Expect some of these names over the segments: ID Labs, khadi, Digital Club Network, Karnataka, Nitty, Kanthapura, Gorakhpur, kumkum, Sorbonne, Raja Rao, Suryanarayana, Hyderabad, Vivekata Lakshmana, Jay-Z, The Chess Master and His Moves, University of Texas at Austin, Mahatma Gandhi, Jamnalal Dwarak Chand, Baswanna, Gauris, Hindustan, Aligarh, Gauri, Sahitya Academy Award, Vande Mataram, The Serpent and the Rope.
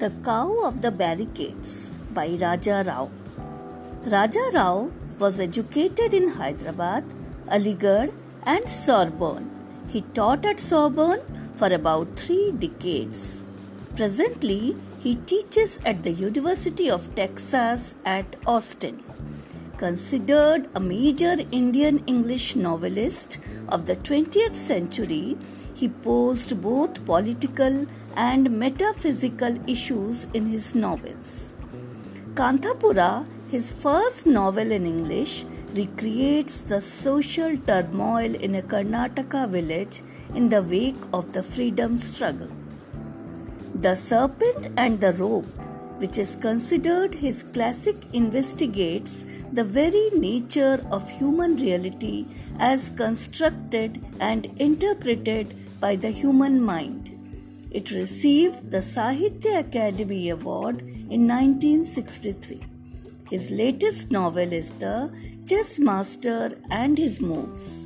The Cow of the Barricades by Raja Rao. Raja Rao was educated in Hyderabad, Aligarh and Sorbonne. He taught at Sorbonne for about 3 decades. Presently, he teaches at the University of Texas at Austin. Considered a major Indian English novelist of the 20th century, he posed both political and metaphysical issues in his novels. Kanthapura, his first novel in English, recreates the social turmoil in a Karnataka village in the wake of the freedom struggle. The Serpent and the Rope, which is considered his classic, investigates the very nature of human reality as constructed and interpreted by the human mind. It received the Sahitya Academy Award in 1963. His latest novel is The Chess Master and His Moves.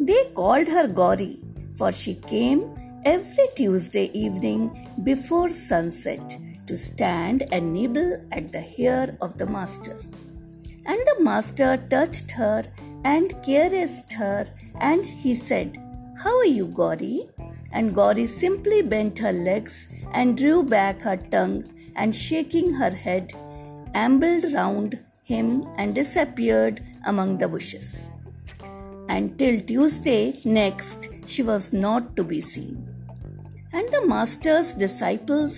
They called her Gauri, for she came every Tuesday evening before sunset to stand and nibble at the hair of the master. And the master touched her and caressed her, and he said, "How are you, Gauri?" And Gauri simply bent her legs and drew back her tongue, and shaking her head, ambled round him and disappeared among the bushes. Until Tuesday next, she was not to be seen. And the master's disciples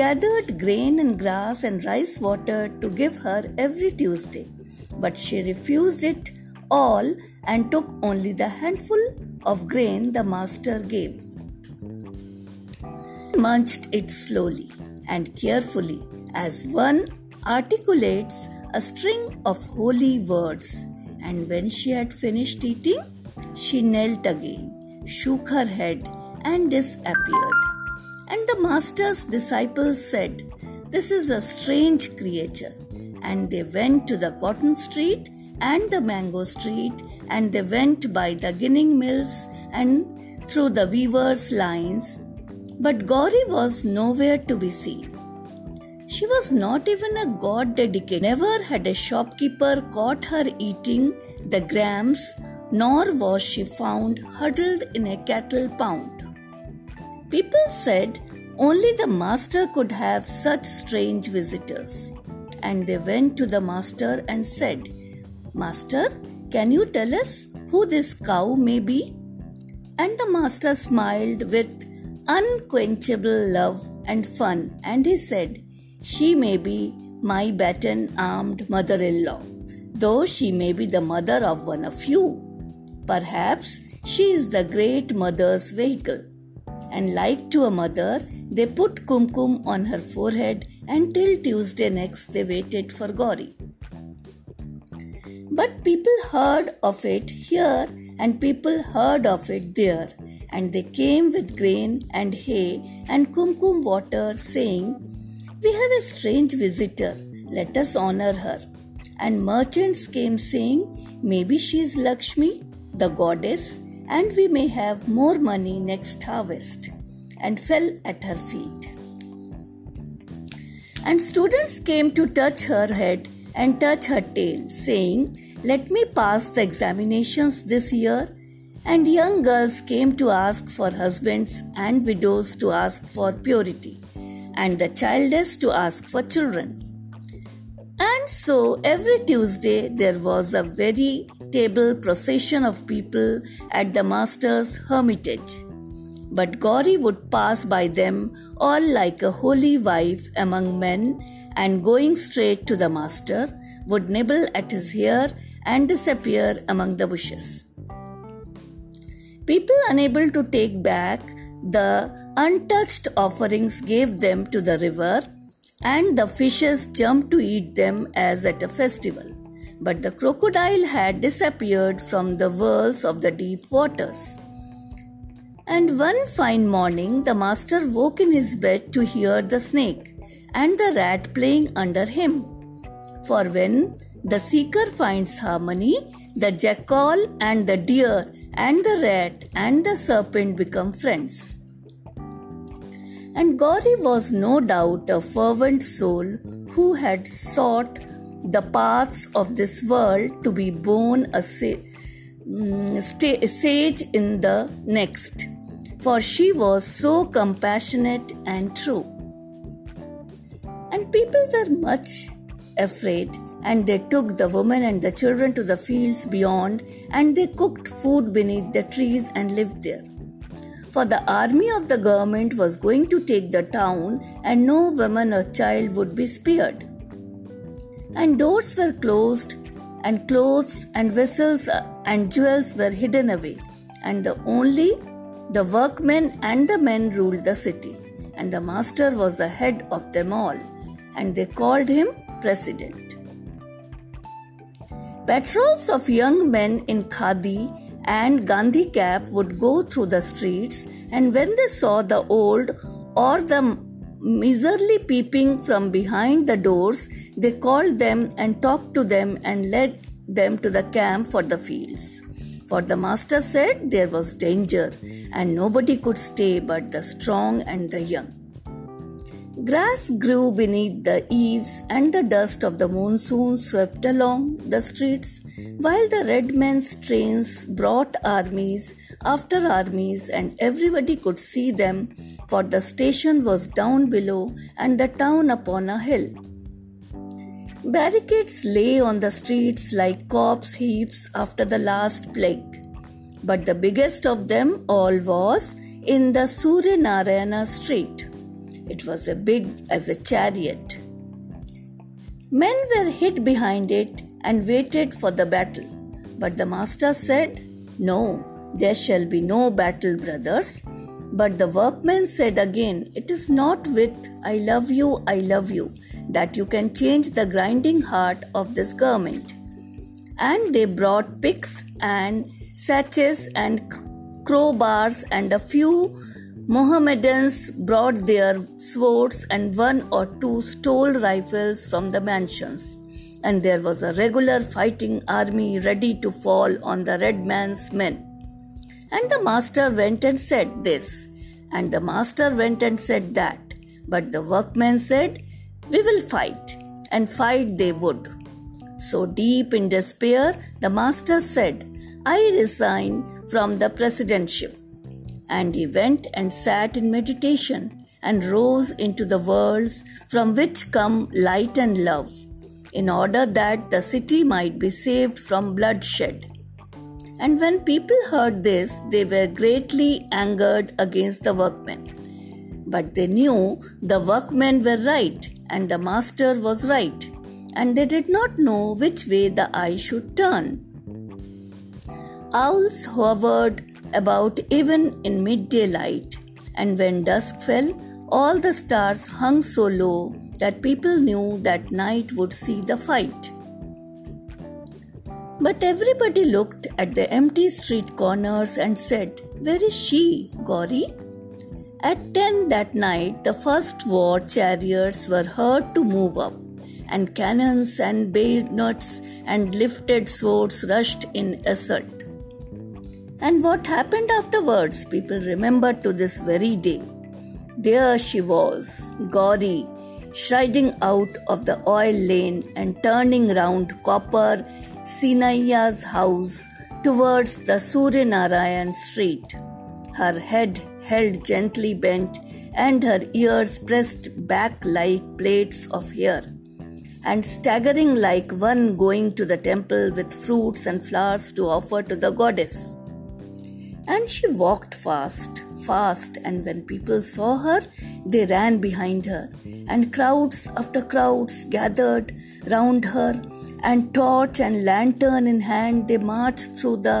gathered grain and grass and rice water to give her every Tuesday, but she refused it all and took only the handful of grain the master gave. She munched it slowly and carefully, as one articulates a string of holy words, and when she had finished eating, she knelt again, shook her head, and disappeared. And the master's disciples said, "This is a strange creature." And they went to the cotton street and the mango street, and they went by the ginning mills and through the weavers' lines. But Gauri was nowhere to be seen. She was not even a god dedicated. Never had a shopkeeper caught her eating the grams, nor was she found huddled in a cattle pound. People said only the master could have such strange visitors. And they went to the master and said, "Master, can you tell us who this cow may be?" And the master smiled with unquenchable love and fun, and he said, "She may be my baton-armed mother-in-law, though she may be the mother of one of you. Perhaps she is the great mother's vehicle." And like to a mother, they put kumkum on her forehead, and till Tuesday next they waited for Gauri. But people heard of it here and people heard of it there, and they came with grain and hay and kumkum water, saying, "We have a strange visitor, let us honor her." And merchants came saying, "Maybe she is Lakshmi, the goddess, and we may have more money next harvest," and fell at her feet. And students came to touch her head and touch her tail, saying, "Let me pass the examinations this year." And young girls came to ask for husbands, and widows to ask for purity, and the childless to ask for children. And so every Tuesday there was a veritable procession of people at the master's hermitage. But Gauri would pass by them all like a holy wife among men, and going straight to the master, would nibble at his hair and disappear among the bushes. People unable to take back the untouched offerings gave them to the river, and the fishes jumped to eat them as at a festival. But the crocodile had disappeared from the whirls of the deep waters. And one fine morning, the master woke in his bed to hear the snake and the rat playing under him. For when the seeker finds harmony, the jackal and the deer and the rat and the serpent become friends. and Gauri was no doubt a fervent soul who had sought the paths of this world to be born a sage in the next, for she was so compassionate and true. And people were much afraid, and they took the women and the children to the fields beyond, and they cooked food beneath the trees and lived there. For the army of the government was going to take the town, and no woman or child would be spared. And doors were closed, and clothes and vessels and jewels were hidden away, and only the workmen and the men ruled the city, and the master was the head of them all, and they called him president. Patrols of young men in khadi and Gandhi cap would go through the streets, and when they saw the old or the miserly peeping from behind the doors, they called them and talked to them and led them to the camp for the fields. For the master said there was danger, and nobody could stay but the strong and the young. Grass grew beneath the eaves, and the dust of the monsoon swept along the streets, while the red men's trains brought armies after armies, and everybody could see them, for the station was down below and the town upon a hill. Barricades lay on the streets like corpse heaps after the last plague, but the biggest of them all was in the Suryanarayana street. It was as big as a chariot. Men were hid behind it and waited for the battle. But the master said, "No, there shall be no battle, brothers." But the workmen said again, "It is not with 'I love you' that you can change the grinding heart of this government." And they brought picks and sashes and crowbars, and a few Mohammedans brought their swords, and one or two stole rifles from the mansions, and there was a regular fighting army ready to fall on the red man's men. And the master went and said this, and the master went and said that, but the workmen said, "We will fight," and fight they would. So deep in despair, the master said, "I resign from the presidency." And he went and sat in meditation and rose into the worlds from which come light and love, in order that the city might be saved from bloodshed. And when people heard this, they were greatly angered against the workmen. But they knew the workmen were right and the master was right, and they did not know which way the eye should turn. Owls hovered about even in midday light, and when dusk fell, all the stars hung so low that people knew that night would see the fight. But everybody looked at the empty street corners and said, "Where is she, Gauri?" At 10 that night, the first war chariots were heard to move up, and cannons and bayonets and lifted swords rushed in assault. And what happened afterwards, people remember to this very day. There she was, Gauri, striding out of the oil lane and turning round Copper Sinaiya's house towards the Suryanarayan street, her head held gently bent and her ears pressed back like plates of hair, and staggering like one going to the temple with fruits and flowers to offer to the goddess. And she walked fast, fast, and when people saw her, they ran behind her, and crowds after crowds gathered round her, and torch and lantern in hand, they marched through the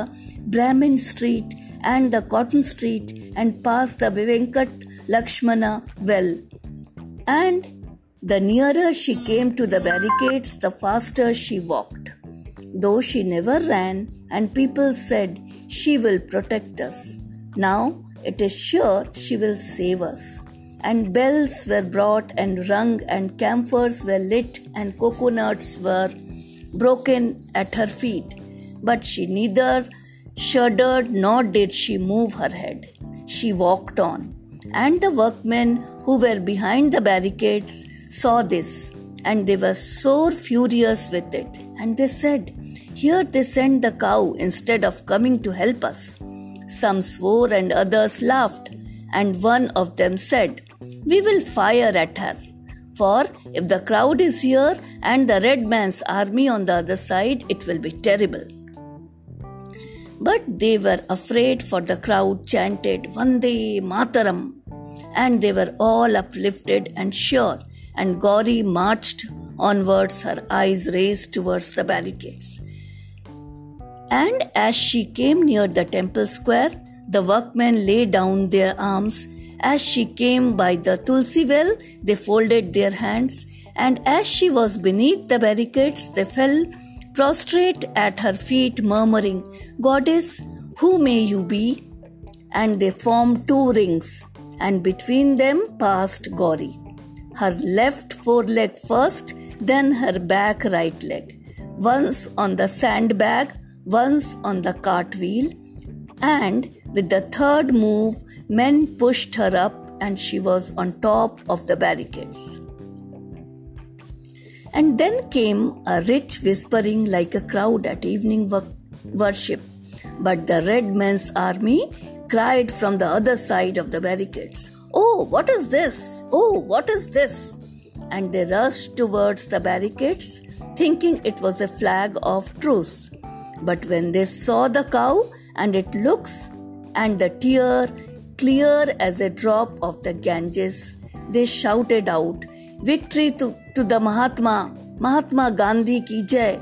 Brahmin street and the Cotton street, and past the Vivekata Lakshmana well. And the nearer she came to the barricades, the faster she walked, though she never ran, and people said, "She will protect us. Now it is sure she will save us." And bells were brought and rung, and camphors were lit, and coconuts were broken at her feet. But she neither shuddered nor did she move her head. She walked on, and the workmen who were behind the barricades saw this, and they were so furious with it, and they said, "Here they send the cow instead of coming to help us." Some swore and others laughed, and one of them said, "We will fire at her, for if the crowd is here and the red man's army on the other side, it will be terrible." But they were afraid, for the crowd chanted Vande Mataram, and they were all uplifted and sure, and Gauri marched onwards, her eyes raised towards the barricades. And as she came near the temple square, the workmen laid down their arms. As she came by the Tulsi well, they folded their hands, and as she was beneath the barricades, they fell prostrate at her feet, murmuring, "Goddess, who may you be?" And they formed two rings, and between them passed Gauri, her left foreleg first, then her back right leg, once on the sandbag, once on the cartwheel, and with the third move, men pushed her up and she was on top of the barricades. And then came a rich whispering like a crowd at evening worship. But the red men's army cried from the other side of the barricades, "Oh, what is this? Oh, what is this?" And they rushed towards the barricades, thinking it was a flag of truce. But when they saw the cow and its looks and the tear clear as a drop of the Ganges, they shouted out, "Victory to the Mahatma Gandhi ki jai,"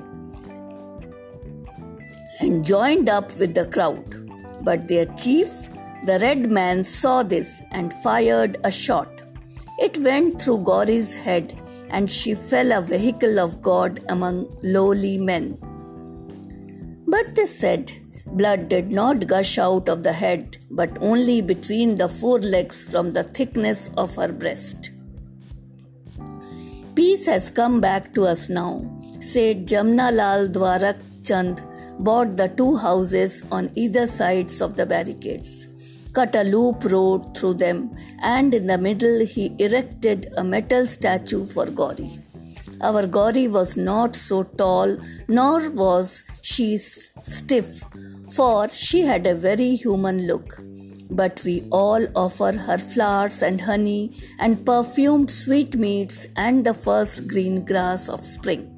and joined up with the crowd. But their chief, the red man, saw this and fired a shot. It went through Gauri's head, and she fell a vehicle of God among lowly men. But they said, "Blood did not gush out of the head, but only between the forelegs from the thickness of her breast." "Peace has come back to us now," said Jamnalal Dwarak Chand, bought the two houses on either sides of the barricades, cut a loop road through them, and in the middle he erected a metal statue for Gauri. Our Gauri was not so tall, nor was she stiff, for she had a very human look. But we all offer her flowers and honey and perfumed sweetmeats and the first green grass of spring.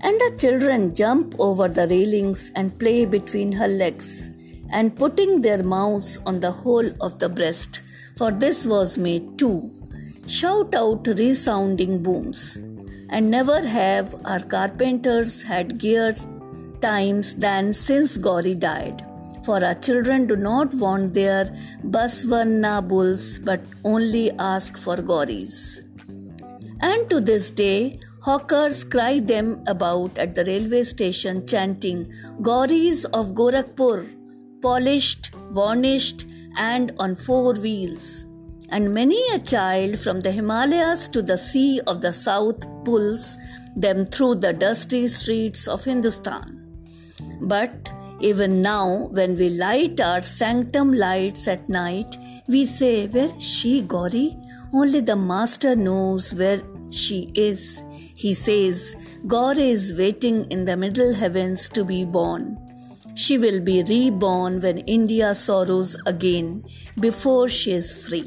And the children jump over the railings and play between her legs, and putting their mouths on the hole of the breast, for this was made too, shout out resounding booms. And never have our carpenters had gayer times than since Gauri died, for our children do not want their Baswanna bulls, but only ask for Gauris. And to this day, hawkers cry them about at the railway station, chanting, "Gauris of Gorakhpur, polished, varnished, and on four wheels." And many a child from the Himalayas to the sea of the south pulls them through the dusty streets of Hindustan. But even now, when we light our sanctum lights at night, we say, "Where is she, Gauri?" Only the master knows where she is. He says, "Gauri is waiting in the middle heavens to be born. She will be reborn when India sorrows again, before she is free."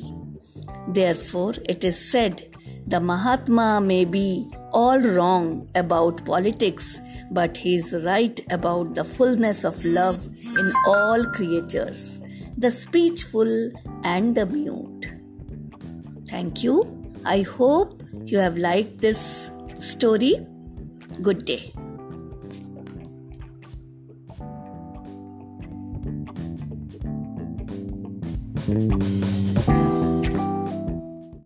Therefore, it is said, the Mahatma may be all wrong about politics, but he is right about the fullness of love in all creatures, the speechful and the mute. Thank you. I hope you have liked this story. Good day.